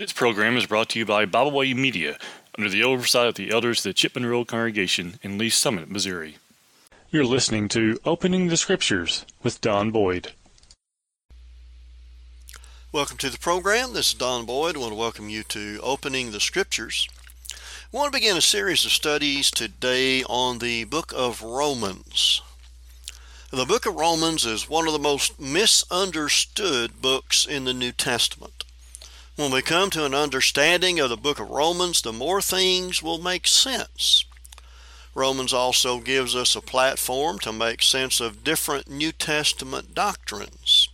This program is brought to you by Bobaway Media, under the oversight of the elders of the Chipman Road Congregation in Lee's Summit, Missouri. You're listening to Opening the Scriptures with Don Boyd. Welcome to the program. This is Don Boyd. I want to welcome you to Opening the Scriptures. I want to begin a series of studies today on the Book of Romans. The Book of Romans is one of the most misunderstood books in the New Testament. When we come to an understanding of the book of Romans, the more things will make sense. Romans also gives us a platform to make sense of different New Testament doctrines.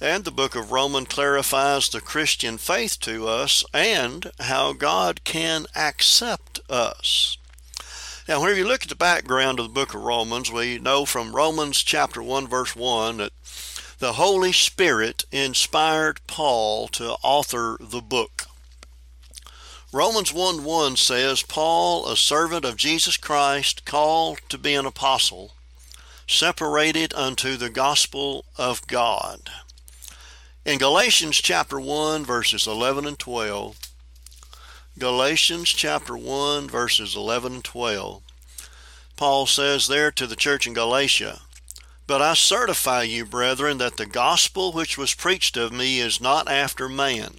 And the book of Romans clarifies the Christian faith to us and how God can accept us. Now, whenever you look at the background of the book of Romans, we know from Romans chapter 1, verse 1 that the Holy Spirit inspired Paul to author the book. Romans 1:1 says, Paul, a servant of Jesus Christ, called to be an apostle, separated unto the gospel of God. In Galatians chapter 1, verses 11 and 12, Galatians chapter 1, verses 11 and 12, Paul says there to the church in Galatia, But I certify you, brethren, that the gospel which was preached of me is not after man.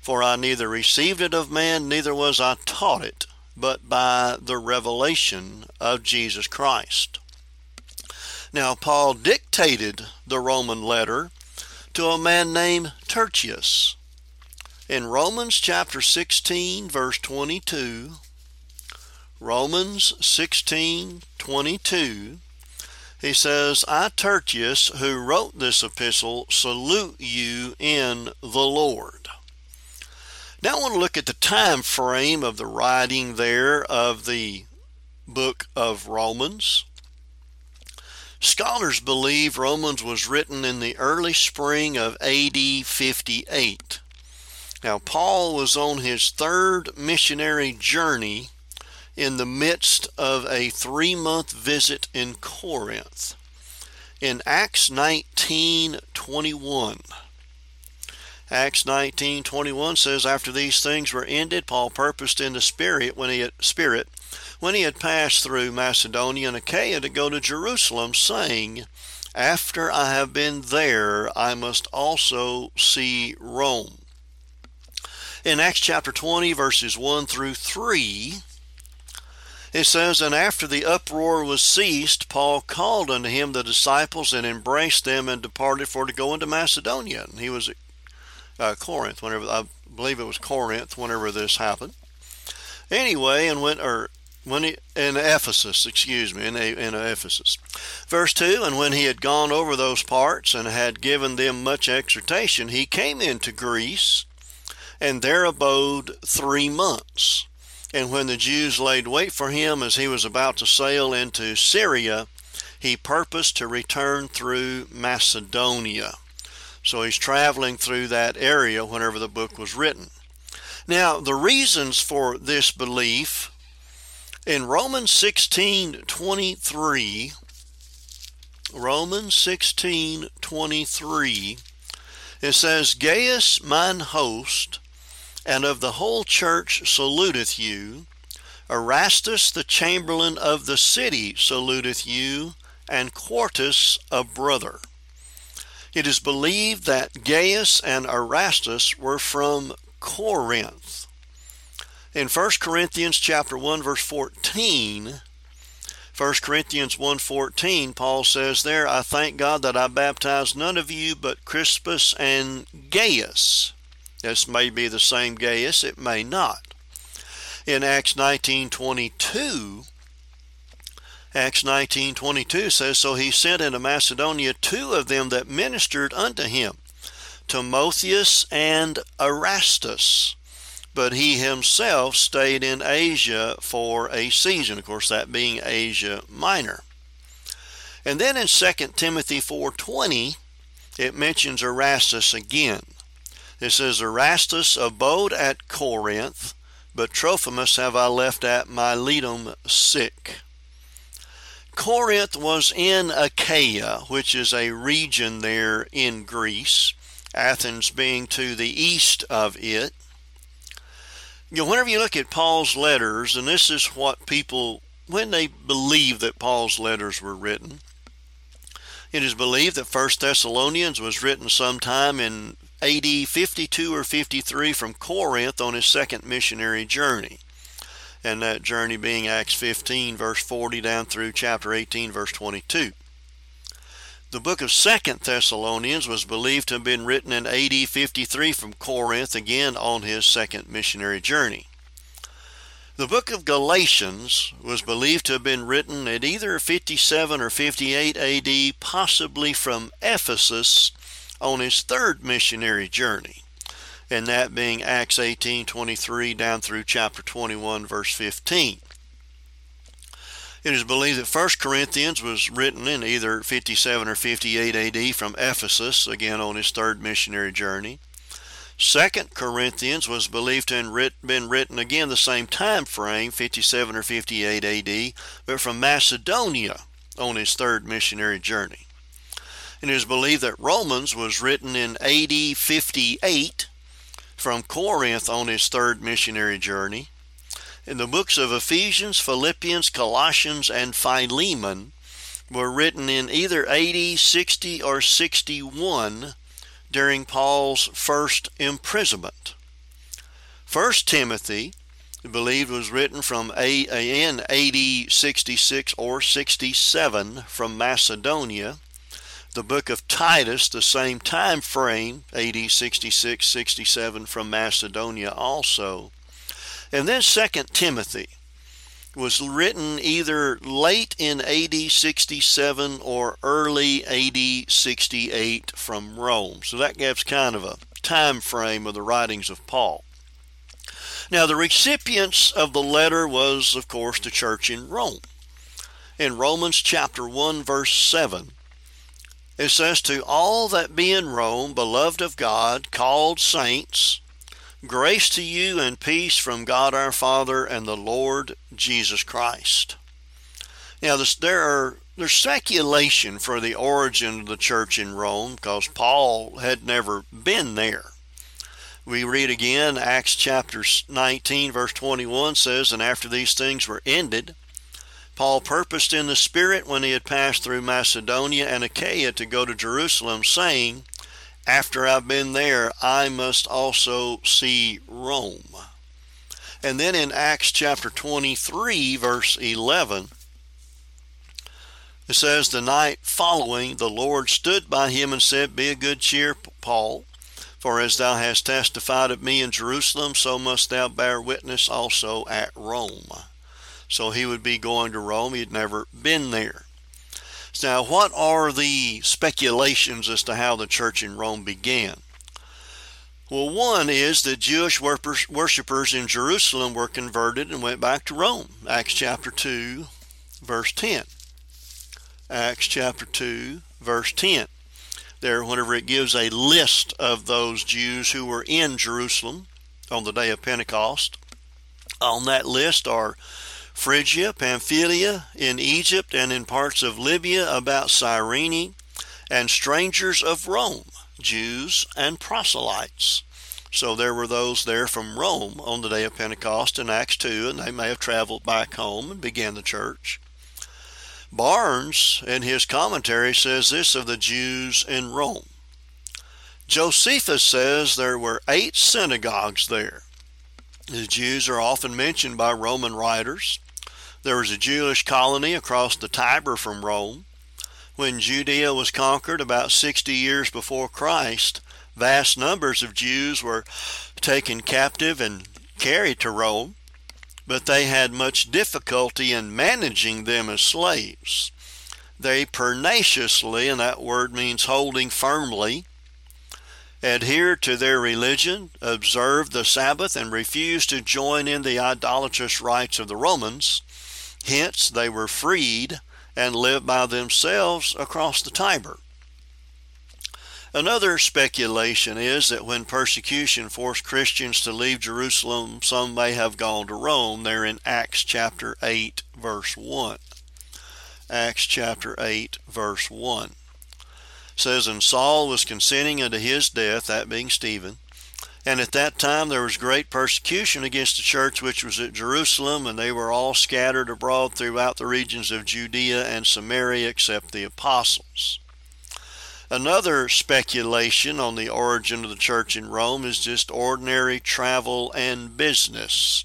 For I neither received it of man, neither was I taught it, but by the revelation of Jesus Christ. Now, Paul dictated the Roman letter to a man named Tertius. In Romans chapter 16, verse 22, Romans 16:22. He says, I, Tertius, who wrote this epistle, salute you in the Lord. Now I want to look at the time frame of the writing there of the book of Romans. Scholars believe Romans was written in the early spring of AD 58. Now Paul was on his third missionary journey in the midst of a 3-month visit in Corinth. In Acts 19:21. Acts 19:21 says, After these things were ended, Paul purposed in the Spirit when he had passed through Macedonia and Achaia to go to Jerusalem, saying, After I have been there, I must also see Rome. In Acts chapter 20, verses 1 through 3, it says, And after the uproar was ceased, Paul called unto him the disciples and embraced them and departed for to go into Macedonia. And he was at Corinth, whenever this happened. Anyway, in Ephesus. Verse 2, And when he had gone over those parts and had given them much exhortation, he came into Greece, and there abode 3 months. And when the Jews laid wait for him as he was about to sail into Syria, he purposed to return through Macedonia. So he's traveling through that area whenever the book was written. Now, the reasons for this belief, in Romans 16:23, it says, Gaius, mine host, and of the whole church saluteth you. Erastus, the chamberlain of the city, saluteth you, and Quartus, a brother. It is believed that Gaius and Erastus were from Corinth. In 1 Corinthians chapter 1, verse 14, 1 Corinthians 1:14, Paul says there, I thank God that I baptized none of you but Crispus and Gaius. This may be the same Gaius, it may not. In Acts 19:22 says, So he sent into Macedonia 2 of them that ministered unto him, Timotheus and Erastus. But he himself stayed in Asia for a season, of course that being Asia Minor. And then in 2 Timothy 4:20, it mentions Erastus again. It says, Erastus abode at Corinth, but Trophimus have I left at Miletum sick. Corinth was in Achaia, which is a region there in Greece, Athens being to the east of it. You know, whenever you look at Paul's letters, and this is what people, when they believe that Paul's letters were written, it is believed that 1 Thessalonians was written sometime in A.D. 52 or 53 from Corinth on his second missionary journey, and that journey being Acts 15 verse 40 down through chapter 18 verse 22. The book of 2 Thessalonians was believed to have been written in A.D. 53 from Corinth, again on his second missionary journey. The book of Galatians was believed to have been written at either 57 or 58 A.D., possibly from Ephesus on his third missionary journey, and that being Acts 18:23 down through chapter 21 verse 15. It is believed that 1 Corinthians was written in either 57 or 58 AD from Ephesus, again on his third missionary journey. 2 Corinthians was believed to have been written again the same time frame, 57 or 58 AD, but from Macedonia on his third missionary journey. And it is believed that Romans was written in AD 58 from Corinth on his third missionary journey. And the books of Ephesians, Philippians, Colossians, and Philemon were written in either AD 60 or 61 during Paul's first imprisonment. 1 Timothy, believed, was written from AD 66 or 67 from Macedonia. The book of Titus, the same time frame, AD 66-67 from Macedonia also. And then 2 Timothy was written either late in AD 67 or early AD 68 from Rome. So that gives kind of a time frame of the writings of Paul. Now, the recipients of the letter was, of course, the church in Rome. In Romans chapter 1, verse 7, it says, "To all that be in Rome, beloved of God, called saints, grace to you and peace from God our Father and the Lord Jesus Christ." Now, there's speculation for the origin of the church in Rome, because Paul had never been there. We read again, Acts chapter 19, verse 21 says, "And after these things were ended, Paul purposed in the Spirit when he had passed through Macedonia and Achaia to go to Jerusalem, saying, After I've been there, I must also see Rome." And then in Acts chapter 23, verse 11, it says, "The night following, the Lord stood by him and said, Be of good cheer, Paul, for as thou hast testified of me in Jerusalem, so must thou bear witness also at Rome." So he would be going to Rome. He had never been there. Now, what are the speculations as to how the church in Rome began? Well, one is that Jewish worshipers in Jerusalem were converted and went back to Rome. Acts chapter 2, verse 10. Acts chapter 2, verse 10. There, whenever it gives a list of those Jews who were in Jerusalem on the day of Pentecost, on that list are Phrygia, Pamphylia, in Egypt, and in parts of Libya about Cyrene, and strangers of Rome, Jews and proselytes. So there were those there from Rome on the day of Pentecost in Acts 2, and they may have traveled back home and began the church. Barnes, in his commentary, says this of the Jews in Rome. Josephus says there were 8 synagogues there. The Jews are often mentioned by Roman writers. There was a Jewish colony across the Tiber from Rome. When Judea was conquered about 60 years before Christ, vast numbers of Jews were taken captive and carried to Rome, but they had much difficulty in managing them as slaves. They pertinaciously, and that word means holding firmly, adhered to their religion, observed the Sabbath, and refused to join in the idolatrous rites of the Romans. Hence, they were freed and lived by themselves across the Tiber. Another speculation is that when persecution forced Christians to leave Jerusalem, some may have gone to Rome. There in Acts chapter 8, verse 1. Acts chapter 8, verse 1. Says, "And Saul was consenting unto his death," that being Stephen, And at that time there was great persecution against the church which was at Jerusalem, and they were all scattered abroad throughout the regions of Judea and Samaria except the apostles. Another speculation on the origin of the church in Rome is just ordinary travel and business.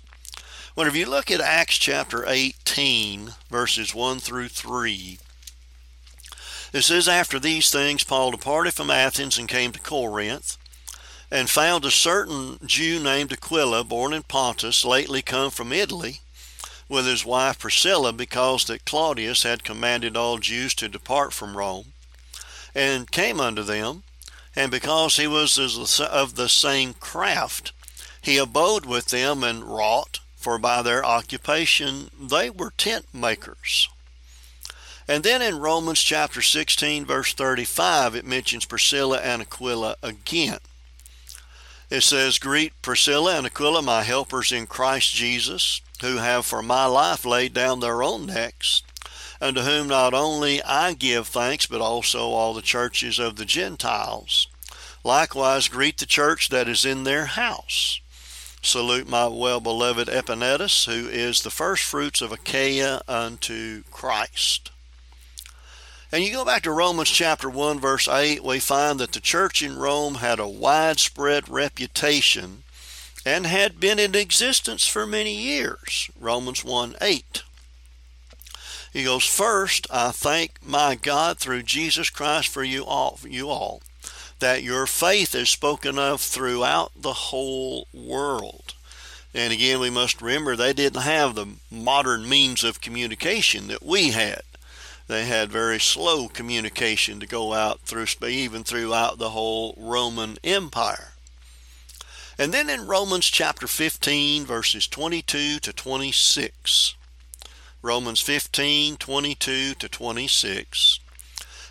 Whenever you look at Acts chapter 18, verses 1 through 3, it says, "After these things Paul departed from Athens and came to Corinth, and found a certain Jew named Aquila, born in Pontus, lately come from Italy, with his wife Priscilla, because that Claudius had commanded all Jews to depart from Rome, and came unto them, and because he was of the same craft, he abode with them and wrought, for by their occupation they were tent makers." And then in Romans chapter 16, verse 35, it mentions Priscilla and Aquila again. It says, "Greet Priscilla and Aquila, my helpers in Christ Jesus, who have for my life laid down their own necks, unto whom not only I give thanks, but also all the churches of the Gentiles. Likewise greet the church that is in their house. Salute my well-beloved Epanetus, who is the firstfruits of Achaia unto Christ." And you go back to Romans chapter 1, verse 8, we find that the church in Rome had a widespread reputation and had been in existence for many years. Romans 1:8. He goes, "First, I thank my God through Jesus Christ for you all, that your faith is spoken of throughout the whole world." And again, we must remember they didn't have the modern means of communication that we had. They had very slow communication to go out through, even throughout the whole Roman Empire. And then in Romans chapter 15, verses 22 to 26, Romans 15, 22 to 26,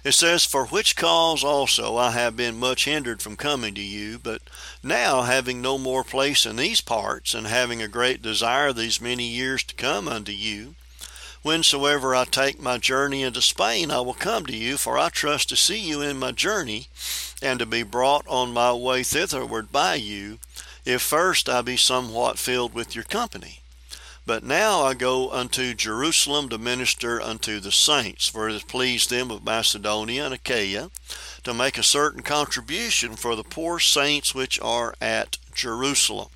it says, "For which cause also I have been much hindered from coming to you, but now having no more place in these parts, and having a great desire these many years to come unto you, whensoever I take my journey into Spain, I will come to you, for I trust to see you in my journey, and to be brought on my way thitherward by you, if first I be somewhat filled with your company. But now I go unto Jerusalem to minister unto the saints, for it has pleased them of Macedonia and Achaia to make a certain contribution for the poor saints which are at Jerusalem."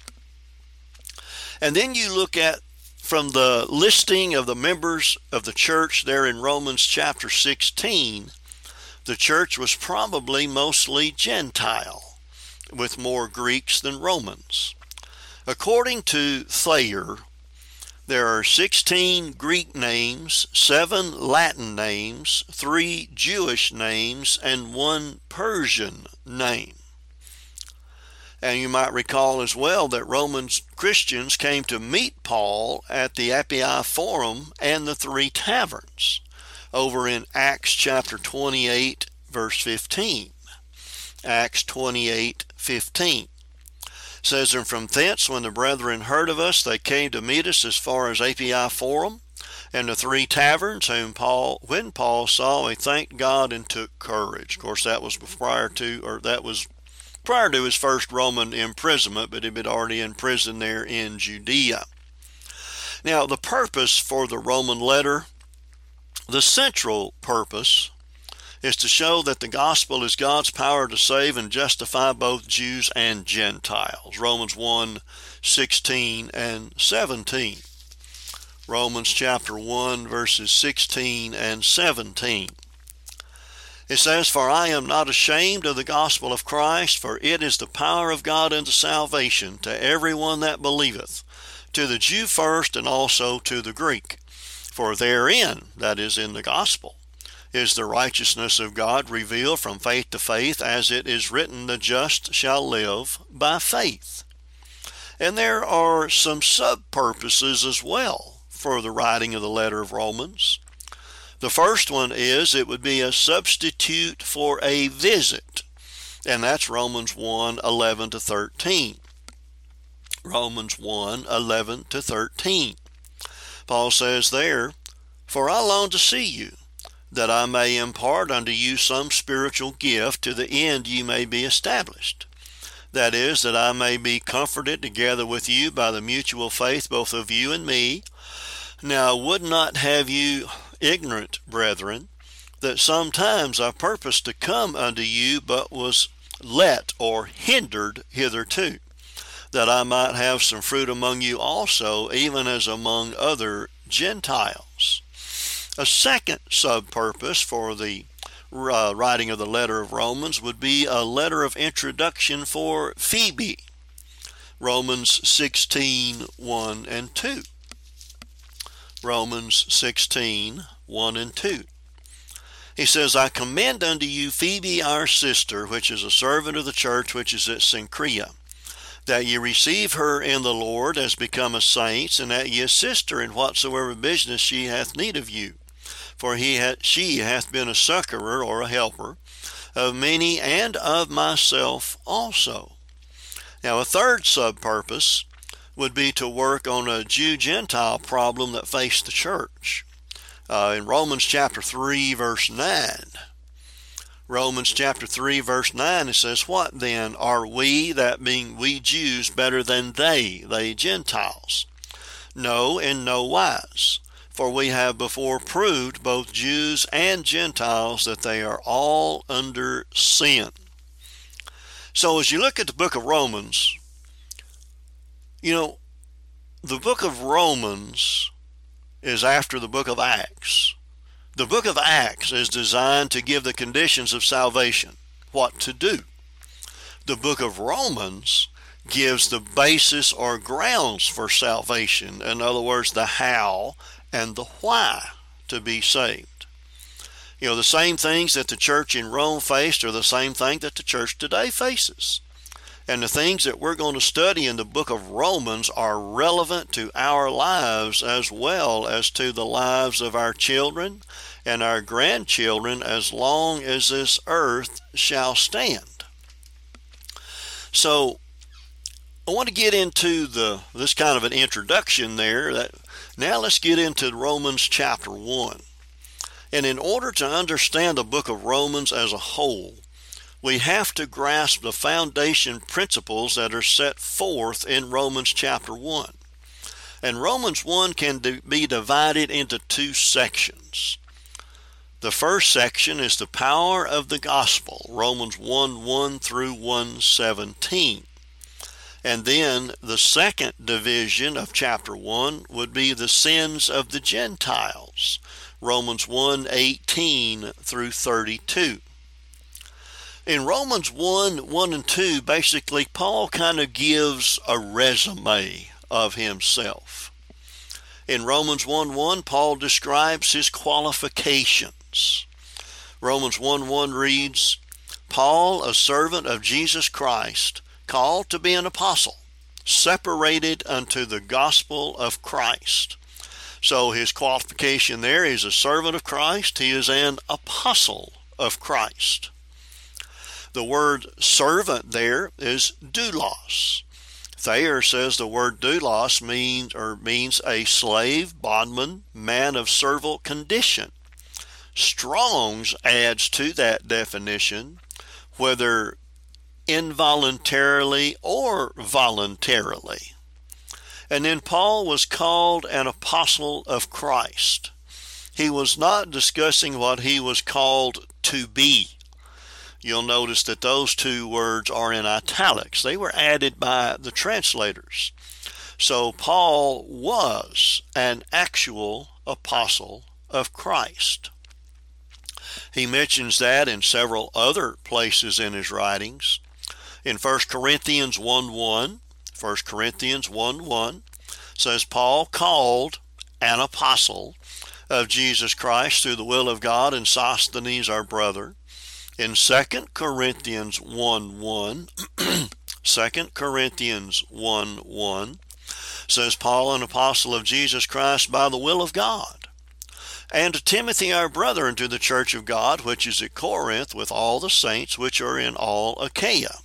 And then you look at from the listing of the members of the church there in Romans chapter 16, the church was probably mostly Gentile, with more Greeks than Romans. According to Thayer, there are 16 Greek names, 7 Latin names, 3 Jewish names, and 1 Persian name. And you might recall as well that Roman Christians came to meet Paul at the Appii Forum and the Three Taverns over in Acts chapter 28, verse 15. Acts 28, 15. Says, "And from thence, when the brethren heard of us, they came to meet us as far as Appii Forum and the Three Taverns, when Paul saw, he thanked God and took courage." Of course, that was prior to his first Roman imprisonment, but he'd been already in prison there in Judea. Now, the purpose for the Roman letter, the central purpose, is to show that the gospel is God's power to save and justify both Jews and Gentiles. Romans 1, 16 and 17. Romans chapter 1, verses 16 and 17. It says, "For I am not ashamed of the gospel of Christ, for it is the power of God unto salvation to everyone that believeth, to the Jew first and also to the Greek. For therein," that is in the gospel, "is the righteousness of God revealed from faith to faith, as it is written, the just shall live by faith." And there are some sub-purposes as well for the writing of the letter of Romans. The first one is it would be a substitute for a visit, and that's Romans 1, 11 to 13. Romans 1, 11 to 13. Paul says there, "For I long to see you, that I may impart unto you some spiritual gift, to the end ye may be established. That is, that I may be comforted together with you by the mutual faith both of you and me. Now I would not have you ignorant, brethren, that sometimes I purposed to come unto you, but was let or hindered hitherto, that I might have some fruit among you also, even as among other Gentiles. A second sub-purpose for the writing of the letter of Romans would be a letter of introduction for Phoebe, Romans 16, 1 and 2. Romans 16, 1 and 2. He says, I commend unto you Phoebe our sister, which is a servant of the church which is at Cenchrea, that ye receive her in the Lord as becometh saints, and that ye assist her in whatsoever business she hath need of you. For she hath been a succorer or a helper of many and of myself also. Now a third sub-purpose would be to work on a Jew-Gentile problem that faced the church. In Romans chapter 3 verse 9. Romans chapter 3 verse 9 it says, What then are we, that being we Jews, better than they Gentiles? No, in no wise. For we have before proved both Jews and Gentiles that they are all under sin. So as you look at the book of Romans, the book of Romans is after the book of Acts. The book of Acts is designed to give the conditions of salvation, what to do. The book of Romans gives the basis or grounds for salvation. In other words, the how and the why to be saved. The same things that the church in Rome faced are the same thing that the church today faces. And the things that we're going to study in the book of Romans are relevant to our lives as well as to the lives of our children and our grandchildren as long as this earth shall stand. So I want to get into this kind of an introduction there. Now let's get into Romans chapter 1. And in order to understand the book of Romans as a whole, we have to grasp the foundation principles that are set forth in Romans chapter 1. And Romans 1 can be divided into two sections. The first section is the power of the gospel, Romans 1:1 through 1:17. And then the second division of chapter 1 would be the sins of the Gentiles, Romans 1:18 through 32. In Romans 1:1 and 2, basically, Paul kind of gives a resume of himself. In Romans 1:1, Paul describes his qualifications. Romans 1:1 reads, Paul, a servant of Jesus Christ, called to be an apostle, separated unto the gospel of Christ. So his qualification there is a servant of Christ. He is an apostle of Christ. The word servant there is doulos. Thayer says the word doulos means a slave, bondman, man of servile condition. Strong's adds to that definition, whether involuntarily or voluntarily. And then Paul was called an apostle of Christ. He was not discussing what he was called to be. You'll notice that those two words are in italics. They were added by the translators. So Paul was an actual apostle of Christ. He mentions that in several other places in his writings. In 1 Corinthians 1:1, 1 Corinthians 1:1 says, Paul called an apostle of Jesus Christ through the will of God and Sosthenes our brother. In 2 Corinthians 1:1, 2 Corinthians 1:1 says, Paul, an apostle of Jesus Christ by the will of God, and to Timothy our brother, unto the church of God which is at Corinth, with all the saints which are in all Achaia.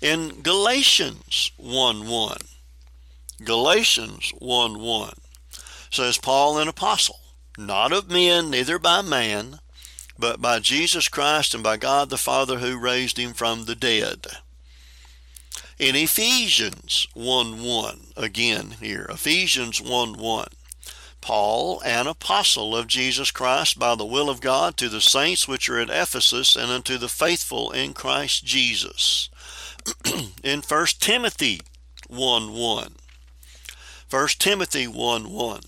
In Galatians 1:1, Galatians 1:1 says, Paul, an apostle, not of men, neither by man, but by Jesus Christ and by God the Father who raised him from the dead. In Ephesians 1:1, again here, Ephesians 1:1, Paul, an apostle of Jesus Christ by the will of God, to the saints which are at Ephesus, and unto the faithful in Christ Jesus. In 1 Timothy 1:1, 1 Timothy 1:1,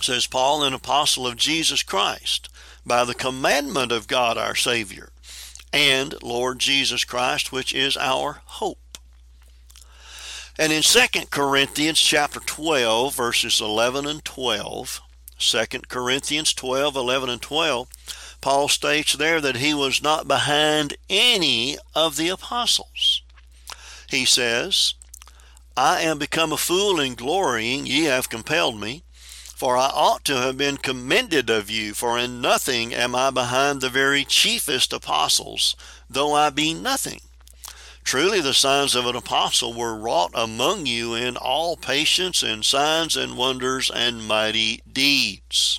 says, Paul, an apostle of Jesus Christ, by the commandment of God our Savior, and Lord Jesus Christ, which is our hope. And in 2 Corinthians chapter 12, verses 11 and 12, 2 Corinthians 12, 11 and 12, Paul states there that he was not behind any of the apostles. He says, I am become a fool in glorying, ye have compelled me, for I ought to have been commended of you, for in nothing am I behind the very chiefest apostles, though I be nothing. Truly the signs of an apostle were wrought among you in all patience and signs and wonders and mighty deeds.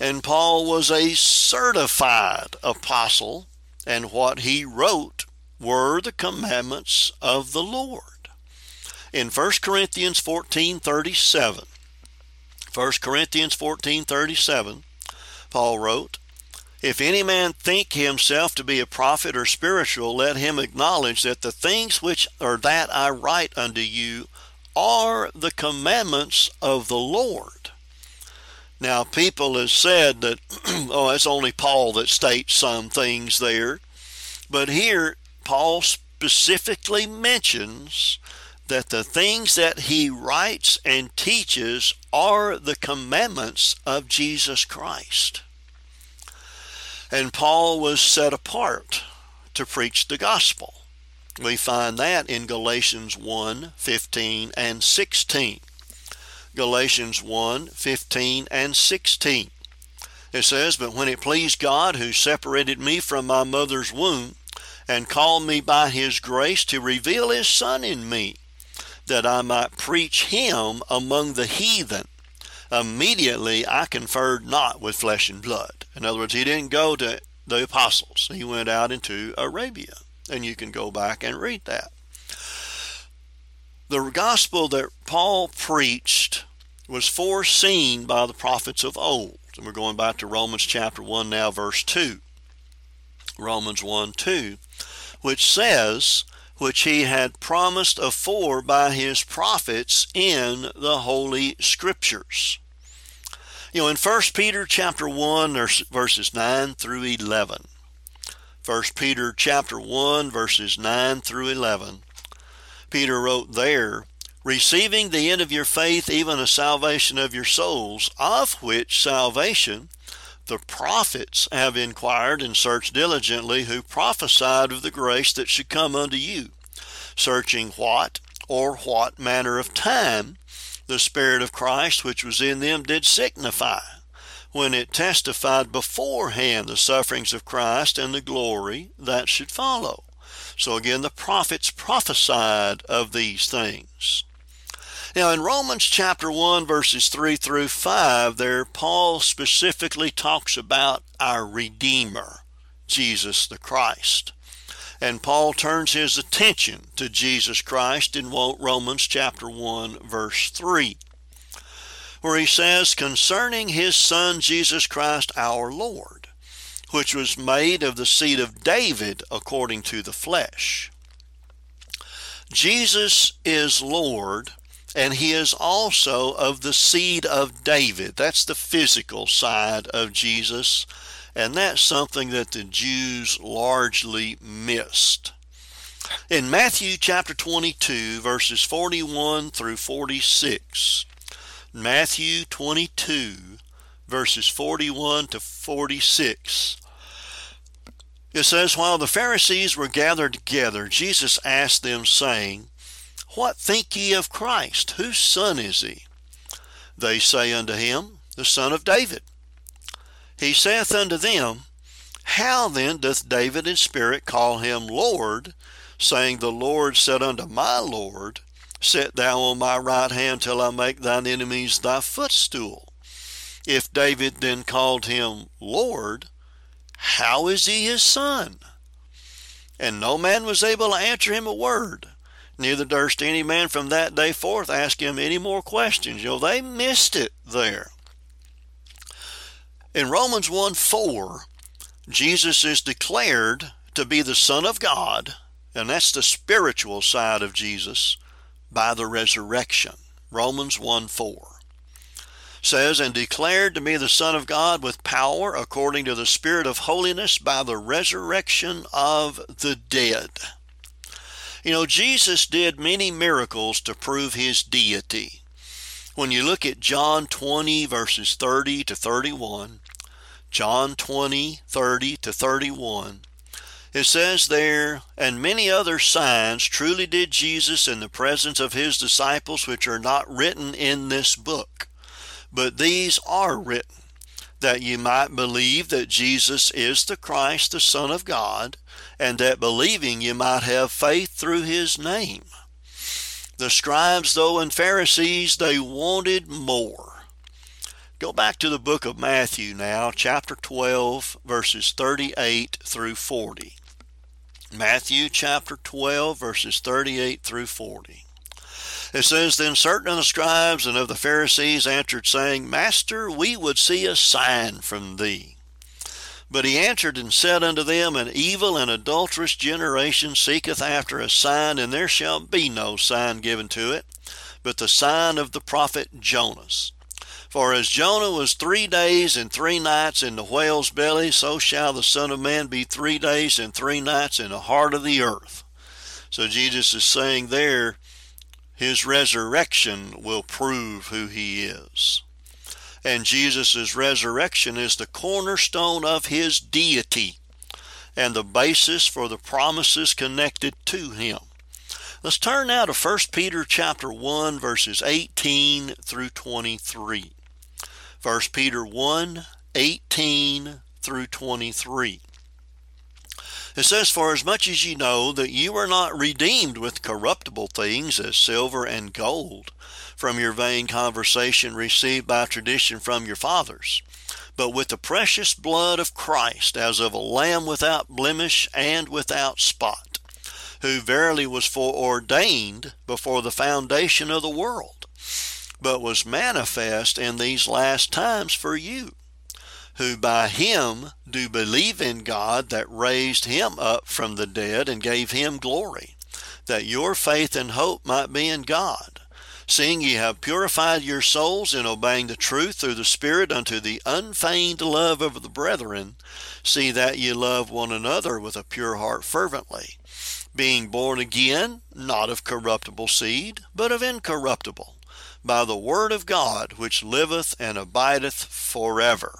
And Paul was a certified apostle, and what he wrote were the commandments of the Lord. In 1 Corinthians 14:37, 1 Corinthians 14:37, Paul wrote, If any man think himself to be a prophet or spiritual, let him acknowledge that the things which are that I write unto you are the commandments of the Lord. Now, people have said that, oh, it's only Paul that states some things there. But here, Paul specifically mentions that the things that he writes and teaches are the commandments of Jesus Christ. And Paul was set apart to preach the gospel. We find that in Galatians 1:15 and 16. Galatians 1:15 and 16. It says, But when it pleased God, who separated me from my mother's womb, and called me by his grace to reveal his Son in me, that I might preach him among the heathen, immediately I conferred not with flesh and blood. In other words, he didn't go to the apostles. He went out into Arabia. And you can go back and read that. The gospel that Paul preached was foreseen by the prophets of old. And we're going back to Romans chapter 1 now, verse 2. Romans 1:2, which says, which he had promised afore by his prophets in the Holy Scriptures. You know, in 1 Peter chapter 1, verses 9 through 11, 1 Peter chapter 1, verses 9 through 11, Peter wrote there, Receiving the end of your faith, even a salvation of your souls, of which salvation the prophets have inquired and searched diligently, who prophesied of the grace that should come unto you, searching what or what manner of time the Spirit of Christ which was in them did signify, when it testified beforehand the sufferings of Christ and the glory that should follow. So again, the prophets prophesied of these things. Now, in Romans chapter 1, verses 3 through 5, there Paul specifically talks about our Redeemer, Jesus the Christ. And Paul turns his attention to Jesus Christ in Romans chapter 1, verse 3, where he says, Concerning his Son Jesus Christ our Lord, which was made of the seed of David according to the flesh. Jesus is Lord, and he is also of the seed of David. That's the physical side of Jesus. And that's something that the Jews largely missed. In Matthew chapter 22, verses 41 through 46, Matthew 22, verses 41 to 46, it says, While the Pharisees were gathered together, Jesus asked them, saying, What think ye of Christ? Whose son is he? They say unto him, The son of David. He saith unto them, How then doth David in spirit call him Lord, saying, The Lord said unto my Lord, Sit thou on my right hand till I make thine enemies thy footstool. If David then called him Lord, how is he his son? And no man was able to answer him a word, Neither durst any man from that day forth ask him any more questions. You know, they missed it there. In Romans 1:4, Jesus is declared to be the Son of God, and that's the spiritual side of Jesus, by the resurrection. Romans 1:4 says, and declared to be the Son of God with power according to the Spirit of holiness by the resurrection of the dead. You know, Jesus did many miracles to prove his deity. When you look at John 20, verses 30 to 31, John 20, 30 to 31, it says there, and many other signs truly did Jesus in the presence of his disciples, which are not written in this book. But these are written, that you might believe that Jesus is the Christ, the Son of God, and that believing you might have faith through his name. The scribes, though, and Pharisees, they wanted more. Go back to the book of Matthew now, chapter 12, verses 38 through 40. Matthew chapter 12, verses 38 through 40. It says, then certain of the scribes and of the Pharisees answered, saying, Master, we would see a sign from thee. But he answered and said unto them, an evil and adulterous generation seeketh after a sign, and there shall be no sign given to it, but the sign of the prophet Jonas. For as Jonah was 3 days and 3 nights in the whale's belly, so shall the Son of Man be 3 days and 3 nights in the heart of the earth. So Jesus is saying there, his resurrection will prove who he is. And Jesus' resurrection is the cornerstone of his deity and the basis for the promises connected to him. Let's turn now to 1 Peter chapter 1, verses 18 through 23. 1 Peter 1, 18 through 23. It says, for as much as ye know that you are not redeemed with corruptible things as silver and gold from your vain conversation received by tradition from your fathers, but with the precious blood of Christ as of a lamb without blemish and without spot, who verily was foreordained before the foundation of the world, but was manifest in these last times for you, who by him do believe in God that raised him up from the dead and gave him glory, that your faith and hope might be in God, seeing ye have purified your souls in obeying the truth through the Spirit unto the unfeigned love of the brethren, see that ye love one another with a pure heart fervently, being born again, not of corruptible seed, but of incorruptible, by the word of God which liveth and abideth forever.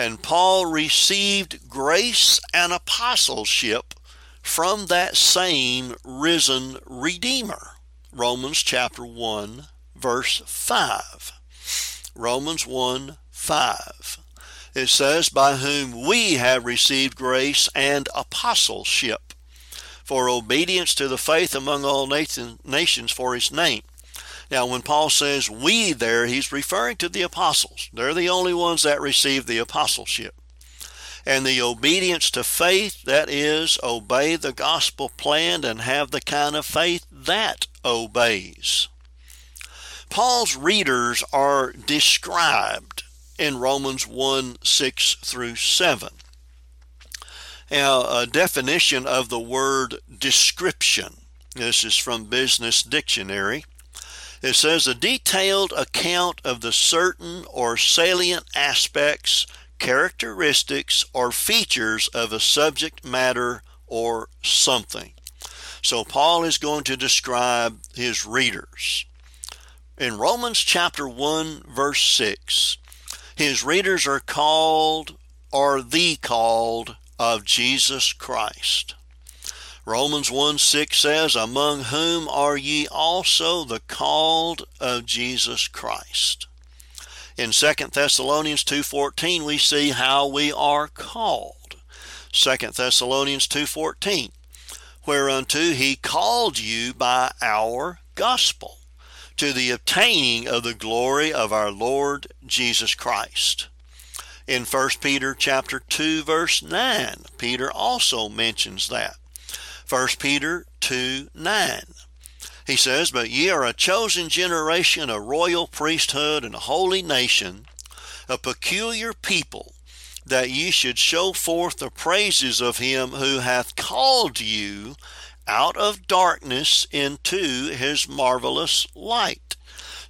And Paul received grace and apostleship from that same risen Redeemer. Romans chapter 1, verse 5. Romans 1, 5. It says, by whom we have received grace and apostleship for obedience to the faith among all nations for his name. Now, when Paul says we there, he's referring to the apostles. They're the only ones that received the apostleship. And the obedience to faith, that is, obey the gospel plan and have the kind of faith that obeys. Paul's readers are described in Romans 1, 6 through 7. Now, a definition of the word description. This is from Business Dictionary. It says a detailed account of the certain or salient aspects, characteristics, or features of a subject matter or something. So Paul is going to describe his readers. In Romans chapter 1, verse 6, his readers are called, or the called, of Jesus Christ. Romans 1:6 says, among whom are ye also the called of Jesus Christ. In 2 Thessalonians 2:14, we see how we are called. 2 Thessalonians 2:14, whereunto he called you by our gospel, to the obtaining of the glory of our Lord Jesus Christ. In 1 Peter chapter 2, verse 9, Peter also mentions that. 1 Peter 2:9. He says, "But ye are a chosen generation, a royal priesthood, and a holy nation, a peculiar people, that ye should show forth the praises of him who hath called you out of darkness into his marvelous light."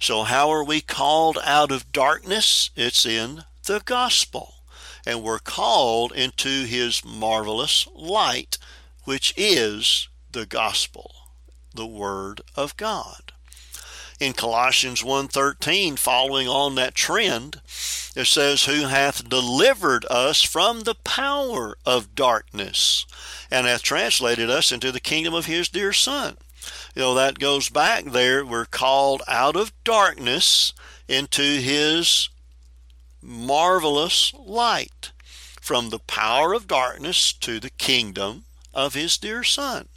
So how are we called out of darkness? It's in the gospel. And we're called into his marvelous light, which is the gospel, the Word of God. In Colossians 1:13, following on that trend, it says, "Who hath delivered us from the power of darkness, and hath translated us into the kingdom of his dear Son." You know, that goes back there. We're called out of darkness into his marvelous light, from the power of darkness to the kingdom of his dear Son.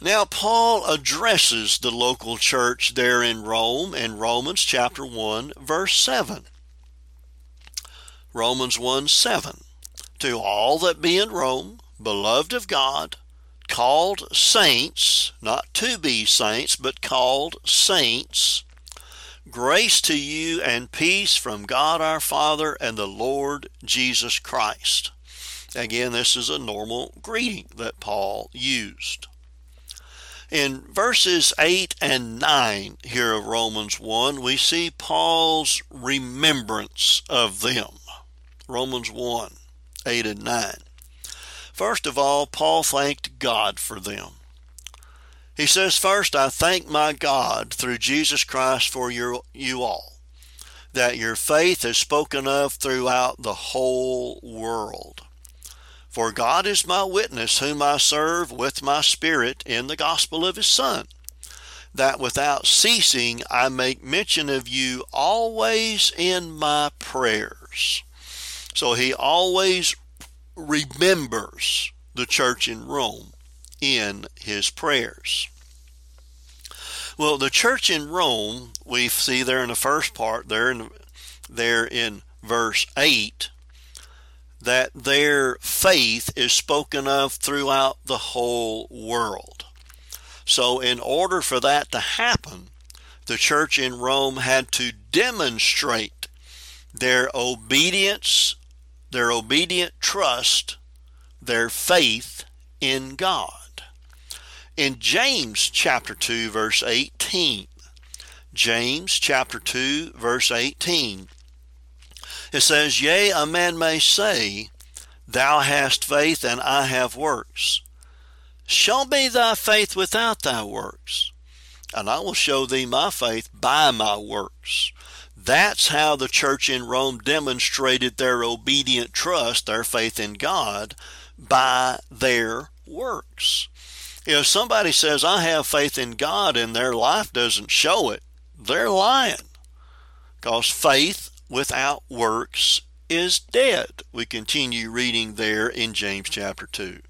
Now, Paul addresses the local church there in Rome in Romans chapter 1, verse 7. Romans 1, 7. "To all that be in Rome, beloved of God, called saints," not to be saints, but called saints, "grace to you and peace from God our Father and the Lord Jesus Christ." Again, this is a normal greeting that Paul used. In verses 8 and 9 here of Romans 1, we see Paul's remembrance of them. Romans 1, 8 and 9. First of all, Paul thanked God for them. He says, "First, I thank my God through Jesus Christ for you all, that your faith is spoken of throughout the whole world. For God is my witness, whom I serve with my spirit in the gospel of his Son, that without ceasing I make mention of you always in my prayers." So he always remembers the church in Rome in his prayers. Well, the church in Rome, we see there in the first part, there in verse 8, that their faith is spoken of throughout the whole world. So in order for that to happen, the church in Rome had to demonstrate their obedience, their obedient trust, their faith in God. In James chapter 2, verse 18, James chapter 2, verse 18, it says, "Yea, a man may say, Thou hast faith, and I have works. Show me thy faith without thy works, and I will show thee my faith by my works." That's how the church in Rome demonstrated their obedient trust, their faith in God, by their works. If somebody says, "I have faith in God," and their life doesn't show it, they're lying. Because faith without works is dead. We continue reading there in James chapter 2.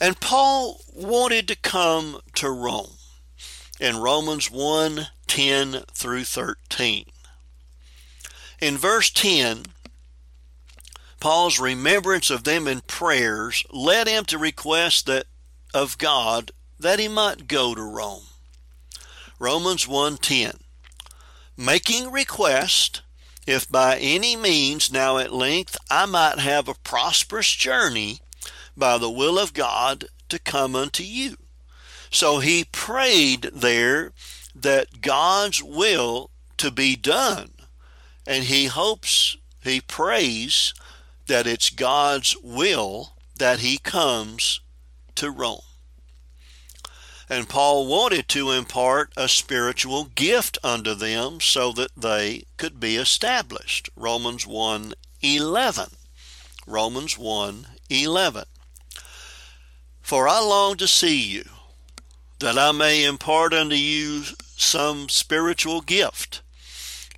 And Paul wanted to come to Rome in Romans 1, 10 through 13. In verse 10, Paul's remembrance of them in prayers led him to request that of God that he might go to Rome. Romans 1, 10. "Making request, if by any means now at length I might have a prosperous journey by the will of God to come unto you." So he prayed there that God's will to be done. And he hopes, he prays that it's God's will that he comes to Rome. And Paul wanted to impart a spiritual gift unto them so that they could be established. Romans 1:11. Romans 1:11. "For I long to see you, that I may impart unto you some spiritual gift,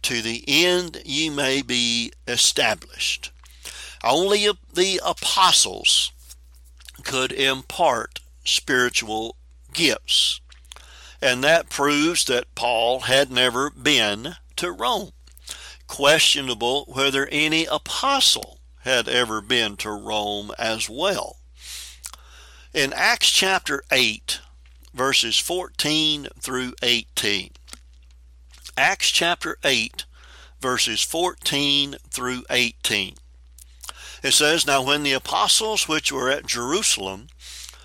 to the end ye may be established." Only the apostles could impart spiritual gifts. And that proves that Paul had never been to Rome. Questionable whether any apostle had ever been to Rome as well. in Acts chapter 8, verses 14 through 18. Acts chapter 8, verses 14 through 18. It says, "Now when the apostles which were at Jerusalem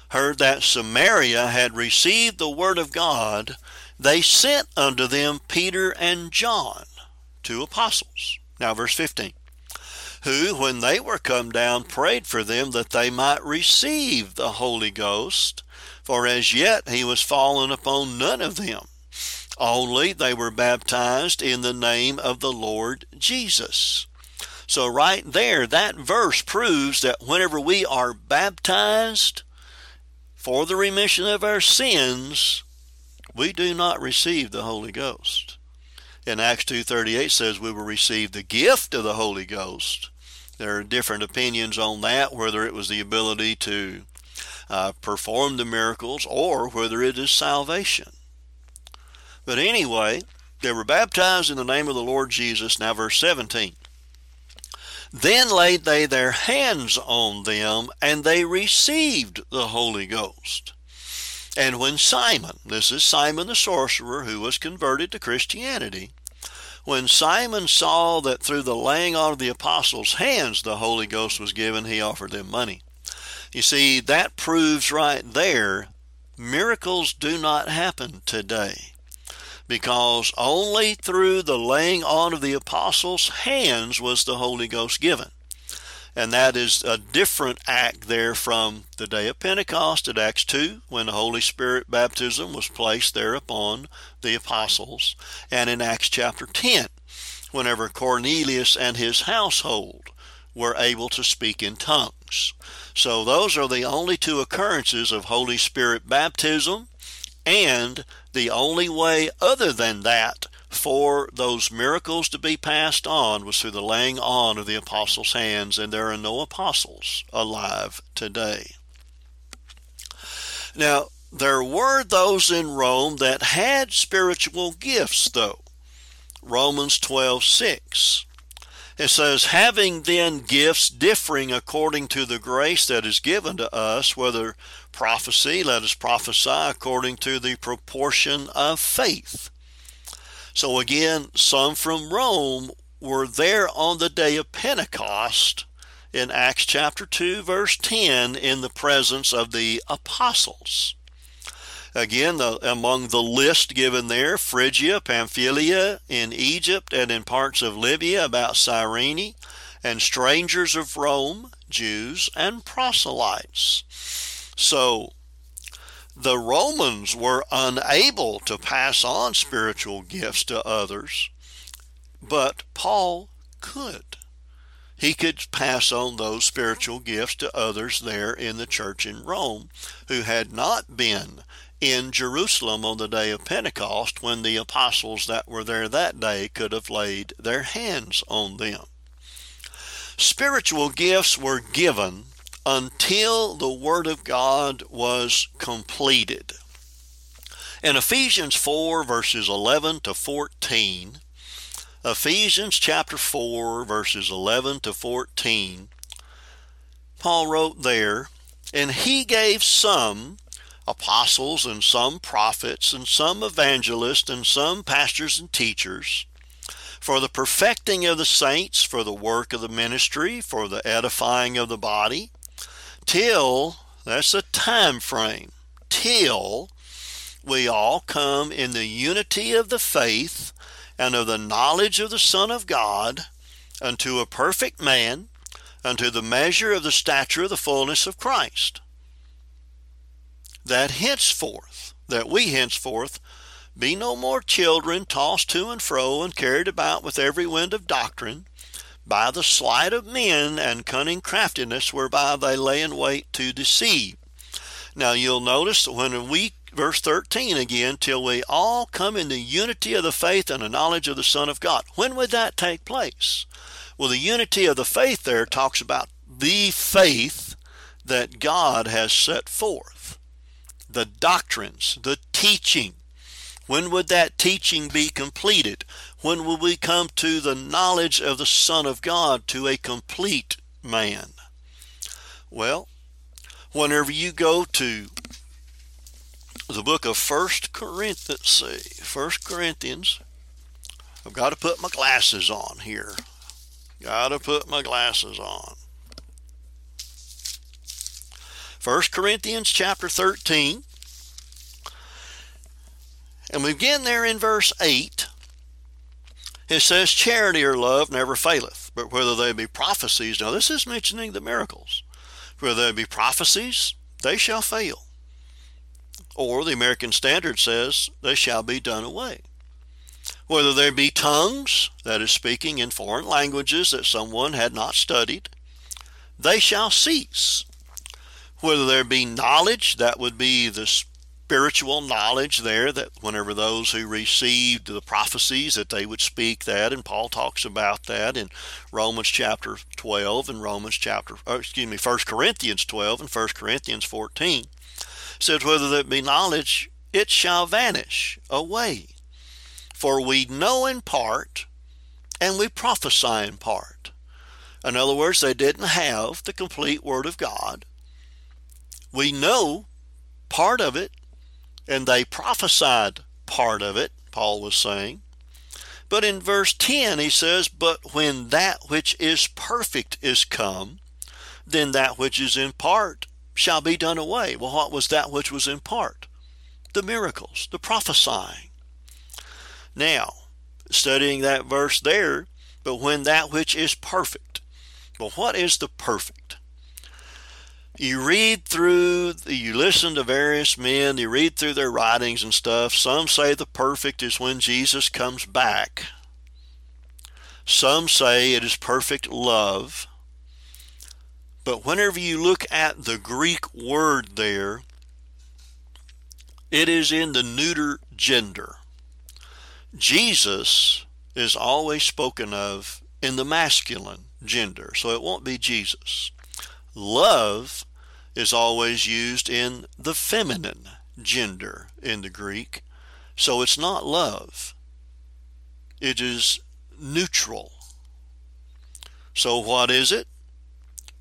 heard that Samaria had received the word of God, they sent unto them Peter and John, two apostles." Now verse 15. "Who, when they were come down, prayed for them that they might receive the Holy Ghost, for as yet he was fallen upon none of them. Only they were baptized in the name of the Lord Jesus." So right there, that verse proves that whenever we are baptized for the remission of our sins, we do not receive the Holy Ghost. And Acts 2:38 says we will receive the gift of the Holy Ghost. There are different opinions on that, whether it was the ability to perform the miracles or whether it is salvation. But anyway, they were baptized in the name of the Lord Jesus. Now verse 17. "Then laid they their hands on them, and they received the Holy Ghost. And when Simon," this is Simon the sorcerer who was converted to Christianity, "when Simon saw that through the laying on of the apostles' hands the Holy Ghost was given, he offered them money." You see, that proves right there, miracles do not happen today, because only through the laying on of the apostles' hands was the Holy Ghost given. And that is a different act there from the day of Pentecost at Acts 2, when the Holy Spirit baptism was placed there upon the apostles, and in Acts chapter 10, whenever Cornelius and his household were able to speak in tongues. So those are the only two occurrences of Holy Spirit baptism, and the only way other than that for those miracles to be passed on was through the laying on of the apostles' hands, and there are no apostles alive today. Now, there were those in Rome that had spiritual gifts, though. Romans 12:6. It says, "Having then gifts differing according to the grace that is given to us, whether prophecy, let us prophesy according to the proportion of faith." So again, some from Rome were there on the day of Pentecost in Acts chapter 2, verse 10, in the presence of the apostles. Again, among the list given there, Phrygia, Pamphylia, in Egypt, and in parts of Libya, about Cyrene, and strangers of Rome, Jews, and proselytes. So the Romans were unable to pass on spiritual gifts to others, but Paul could. He could pass on those spiritual gifts to others there in the church in Rome who had not been in Jerusalem on the day of Pentecost, when the apostles that were there that day could have laid their hands on them. Spiritual gifts were given until the Word of God was completed. In Ephesians 4, verses 11 to 14, Ephesians chapter 4, verses 11 to 14, Paul wrote there, "And he gave some apostles, and some prophets, and some evangelists, and some pastors and teachers, for the perfecting of the saints, for the work of the ministry, for the edifying of the body, till," that's a time frame, "till we all come in the unity of the faith and of the knowledge of the Son of God, unto a perfect man, unto the measure of the stature of the fullness of Christ, that we henceforth be no more children, tossed to and fro and carried about with every wind of doctrine, by the sleight of men and cunning craftiness, whereby they lay in wait to deceive." Now you'll notice that when we, verse 13 again, "till we all come in the unity of the faith and the knowledge of the Son of God." When would that take place? Well, the unity of the faith there talks about the faith that God has set forth, the doctrines, the teaching. When would that teaching be completed? When will we come to the knowledge of the Son of God, to a complete man? Well, whenever you go to the book of 1 Corinthians, I've got to put my glasses on here. Got to put my glasses on. 1 Corinthians chapter 13. And we begin there in verse 8. It says, charity or love never faileth, but whether they be prophecies. Now this is mentioning the miracles. Whether they be prophecies, they shall fail. Or the American Standard says, they shall be done away. Whether there be tongues, that is speaking in foreign languages that someone had not studied, they shall cease. Whether there be knowledge, that would be the spiritual knowledge there, that whenever those who received the prophecies that they would speak that, and Paul talks about that in Romans chapter 12 and 1 Corinthians 12 and 1 Corinthians 14. Says whether there be knowledge, it shall vanish away. For we know in part, and we prophesy in part. In other words, they didn't have the complete word of God. We know part of it, and they prophesied part of it, Paul was saying. But in verse 10, he says, but when that which is perfect is come, then that which is in part shall be done away. Well, what was that which was in part? The miracles, the prophesying. Now, studying that verse there, but when that which is perfect. Well, what is the perfect? You read through, you listen to various men, you read through their writings and stuff. Some say the perfect is when Jesus comes back. Some say it is perfect love. But whenever you look at the Greek word there, it is in the neuter gender. Jesus is always spoken of in the masculine gender, so it won't be Jesus. Love is always used in the feminine gender in the Greek, so it's not love. It is neutral. So what is it?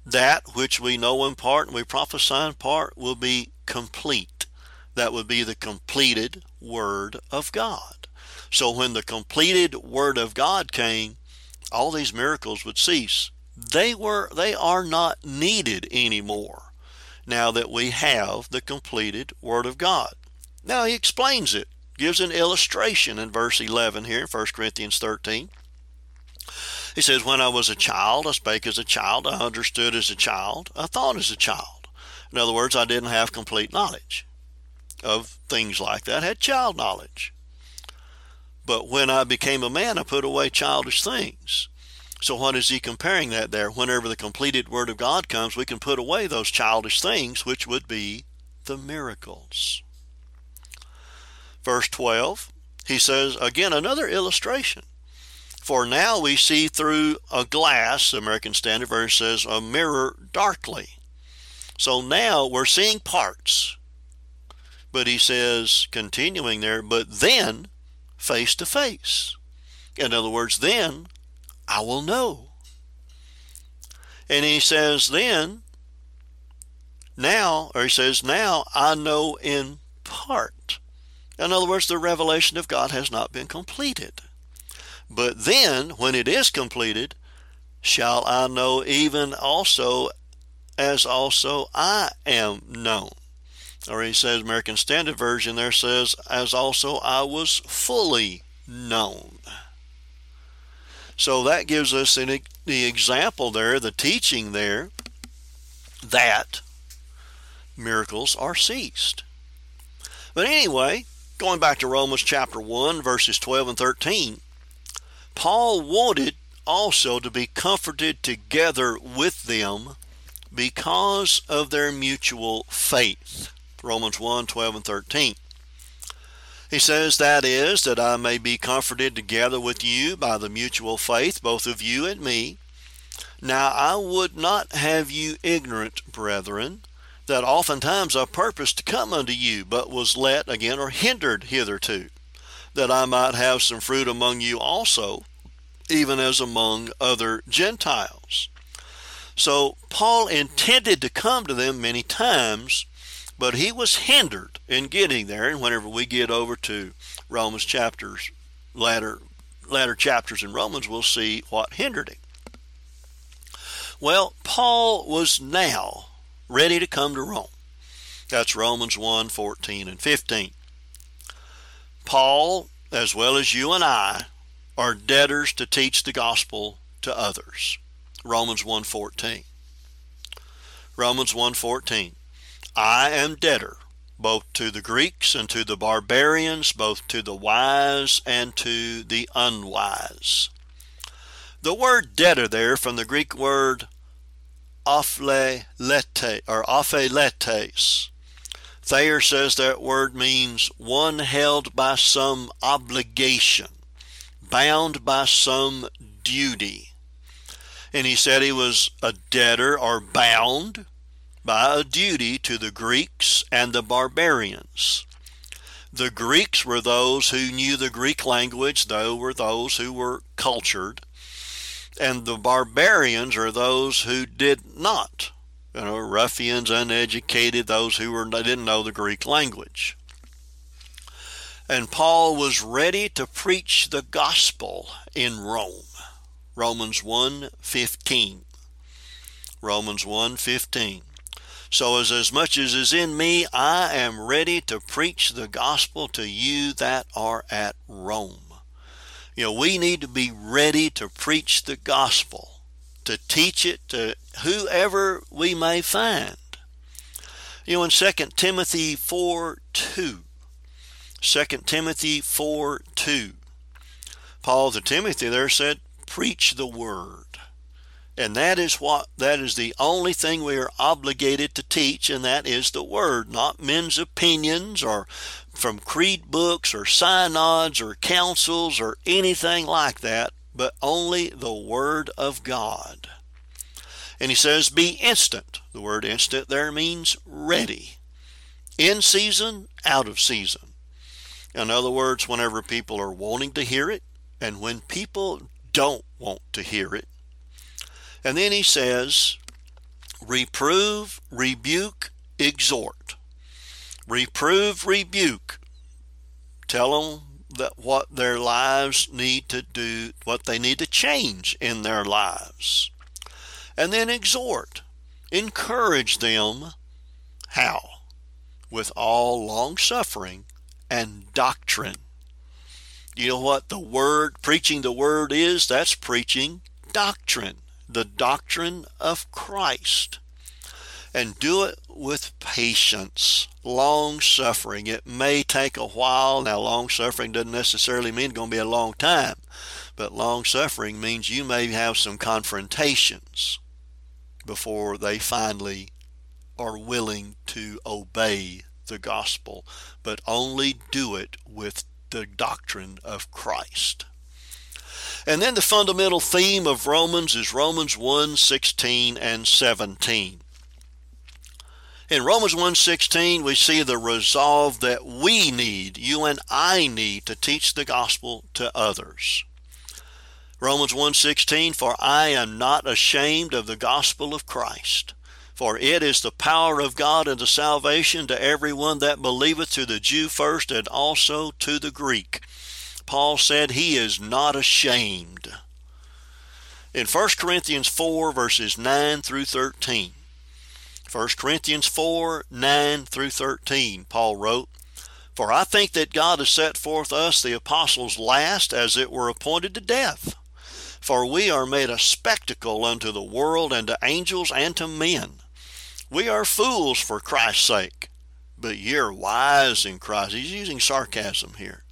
That which we know in part and we prophesy in part will be complete. That would be the completed word of God. So when the completed word of God came, all these miracles would cease. They are not needed anymore now that we have the completed word of God. Now he explains it, gives an illustration in verse 11 here in 1 Corinthians 13. He says, when I was a child, I spake as a child, I understood as a child, I thought as a child. In other words, I didn't have complete knowledge of things like that, I had child knowledge. But when I became a man, I put away childish things. So what is he comparing that there? Whenever the completed word of God comes, we can put away those childish things, which would be the miracles. Verse 12, he says, again, another illustration. For now we see through a glass, the American Standard Version says, a mirror darkly. So now we're seeing parts. But he says, continuing there, but then face to face. In other words, then I will know. And he says now I know in part. In other words, the revelation of God has not been completed. But then, when it is completed, shall I know even also as also I am known. Or he says, American Standard Version there says, as also I was fully known. So that gives us the example there, the teaching there, that miracles are ceased. But anyway, going back to Romans chapter 1, verses 12 and 13, Paul wanted also to be comforted together with them because of their mutual faith. Romans 1, 12 and 13. He says, that is, that I may be comforted together with you by the mutual faith, both of you and me. Now I would not have you ignorant, brethren, that oftentimes I purposed to come unto you, but was let again or hindered hitherto, that I might have some fruit among you also, even as among other Gentiles. So Paul intended to come to them many times, but he was hindered in getting there. And whenever we get over to Romans chapters, latter chapters in Romans, we'll see what hindered him. Well, Paul was now ready to come to Rome. That's Romans 1, 14 and 15. Paul, as well as you and I, are debtors to teach the gospel to others. Romans 1:14. Romans 1:14. I am debtor both to the Greeks and to the barbarians, both to the wise and to the unwise. The word debtor there, from the Greek word aphelete or apheletes. Thayer says that word means one held by some obligation, bound by some duty. And he said he was a debtor or bound by a duty to the Greeks and the barbarians. The Greeks were those who knew the Greek language, though were those who were cultured. And the barbarians are those who did not. You know, ruffians, uneducated, those who didn't know the Greek language. And Paul was ready to preach the gospel in Rome. Romans 1:15. Romans 1:15. So as much as is in me, I am ready to preach the gospel to you that are at Rome. You know, we need to be ready to preach the gospel, to teach it to whoever we may find. You know, in 2 Timothy 4:2, Paul to Timothy there said, preach the word. And that is the only thing we are obligated to teach, and that is the word, not men's opinions or from creed books or synods or councils or anything like that, but only the word of God. And he says, be instant. The word instant there means ready, in season, out of season. In other words, whenever people are wanting to hear it, and when people don't want to hear it. And then he says, reprove, rebuke, exhort. Reprove, rebuke. Tell them that what their lives need to do, what they need to change in their lives. And then exhort. Encourage them. How? With all long suffering and doctrine. You know what the word, preaching the word is? That's preaching doctrine. The doctrine of Christ, and do it with patience, long suffering. It may take a while. Now, long suffering doesn't necessarily mean it's going to be a long time, but long suffering means you may have some confrontations before they finally are willing to obey the gospel, but only do it with the doctrine of Christ. And then the fundamental theme of Romans is Romans 1:16 and 17. In Romans 1:16, we see the resolve that we need, you and I need, to teach the gospel to others. Romans 1:16, for I am not ashamed of the gospel of Christ, for it is the power of God unto salvation to everyone that believeth, to the Jew first and also to the Greek. Paul said he is not ashamed. In 1 Corinthians 4, verses 9 through 13, 1 Corinthians 4, 9 through 13, Paul wrote, for I think that God has set forth us, the apostles, last, as it were appointed to death. For we are made a spectacle unto the world, and to angels, and to men. We are fools for Christ's sake, but ye are wise in Christ. He's using sarcasm here.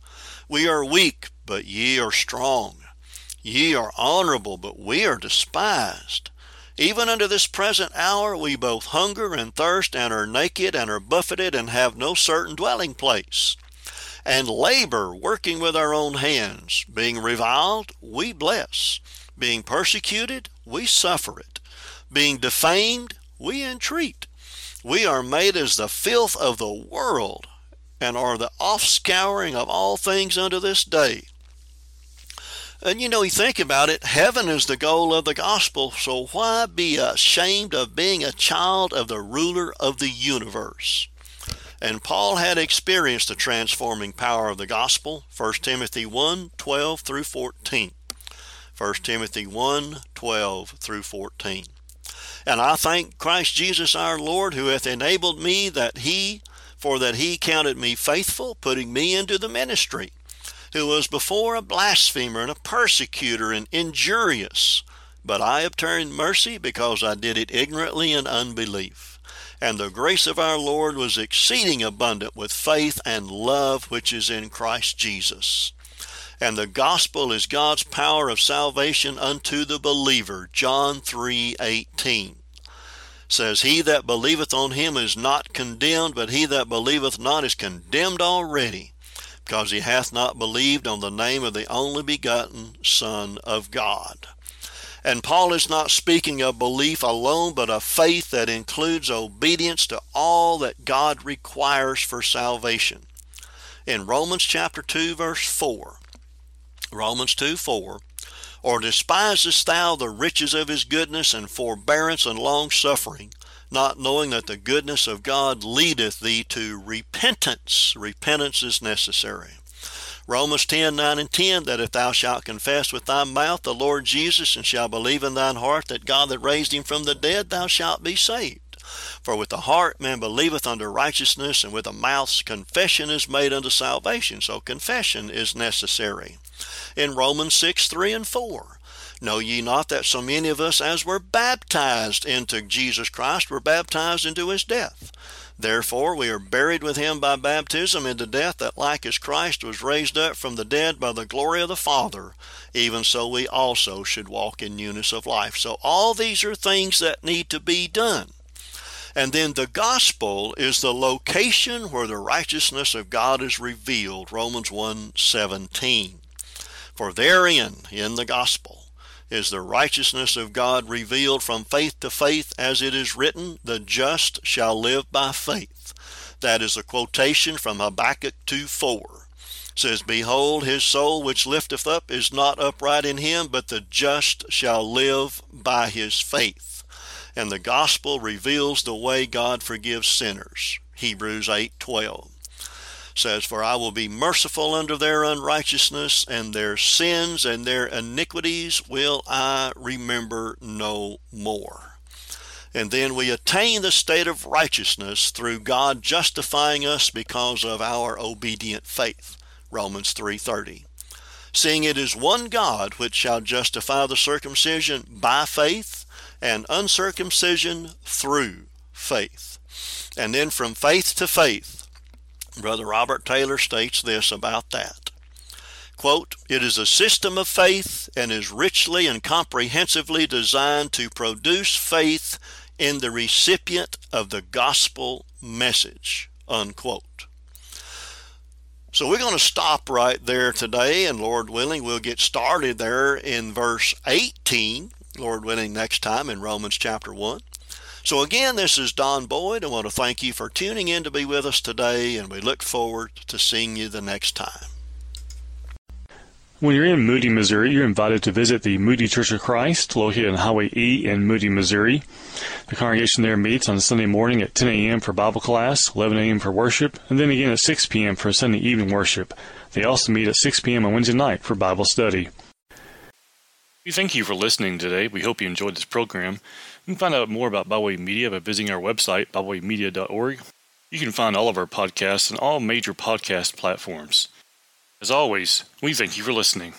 We are weak, but ye are strong. Ye are honorable, but we are despised. Even unto this present hour we both hunger and thirst, and are naked, and are buffeted, and have no certain dwelling place. And labor, working with our own hands. Being reviled, we bless. Being persecuted, we suffer it. Being defamed, we entreat. We are made as the filth of the world, and are the offscouring of all things unto this day. And you know, you think about it, heaven is the goal of the gospel, so why be ashamed of being a child of the ruler of the universe? And Paul had experienced the transforming power of the gospel, 1 Timothy 1, 12 through 14. 1 Timothy 1, 12 through 14. And I thank Christ Jesus our Lord, who hath enabled me, for that he counted me faithful, putting me into the ministry, who was before a blasphemer and a persecutor and injurious. But I obtained mercy because I did it ignorantly in unbelief. And the grace of our Lord was exceeding abundant with faith and love which is in Christ Jesus. And the gospel is God's power of salvation unto the believer. John 3:18 says, He that believeth on him is not condemned, but he that believeth not is condemned already, because he hath not believed on the name of the only begotten Son of God. And Paul is not speaking of belief alone, but of faith that includes obedience to all that God requires for salvation. In Romans chapter 2, verse 4, Romans 2:4, Or despisest thou the riches of his goodness and forbearance and longsuffering, not knowing that the goodness of God leadeth thee to repentance? Repentance is necessary. Romans 10, 9 and 10, that if thou shalt confess with thy mouth the Lord Jesus, and shalt believe in thine heart that God that raised him from the dead, thou shalt be saved. For with the heart man believeth unto righteousness, and with the mouth confession is made unto salvation. So confession is necessary. In Romans 6, 3 and 4, Know ye not that so many of us as were baptized into Jesus Christ were baptized into his death? Therefore we are buried with him by baptism into death, that like as Christ was raised up from the dead by the glory of the Father, even so we also should walk in newness of life. So all these are things that need to be done. And then the gospel is the location where the righteousness of God is revealed, Romans 1:17. For therein, in the gospel, is the righteousness of God revealed from faith to faith, as it is written, the just shall live by faith. That is a quotation from Habakkuk 2:4. It says, Behold, his soul which lifteth up is not upright in him, but the just shall live by his faith. And the gospel reveals the way God forgives sinners. Hebrews 8:12 says, For I will be merciful unto their unrighteousness, and their sins and their iniquities will I remember no more. And then we attain the state of righteousness through God justifying us because of our obedient faith. Romans 3:30. Seeing it is one God which shall justify the circumcision by faith, and uncircumcision through faith. And then from faith to faith, Brother Robert Taylor states this about that. Quote, It is a system of faith and is richly and comprehensively designed to produce faith in the recipient of the gospel message. Unquote. So we're going to stop right there today, and Lord willing, we'll get started there in verse 18. Lord willing, next time in Romans chapter 1. So again, this is Don Boyd. I want to thank you for tuning in to be with us today, and we look forward to seeing you the next time. When you're in Moody, Missouri, you're invited to visit the Moody Church of Christ, located on Highway E in Moody, Missouri. The congregation there meets on Sunday morning at 10 a.m. for Bible class, 11 a.m. for worship, and then again at 6 p.m. for Sunday evening worship. They also meet at 6 p.m. on Wednesday night for Bible study. We thank you for listening today. We hope you enjoyed this program. You can find out more about Byway Media by visiting our website, bywaymedia.org. You can find all of our podcasts on all major podcast platforms. As always, we thank you for listening.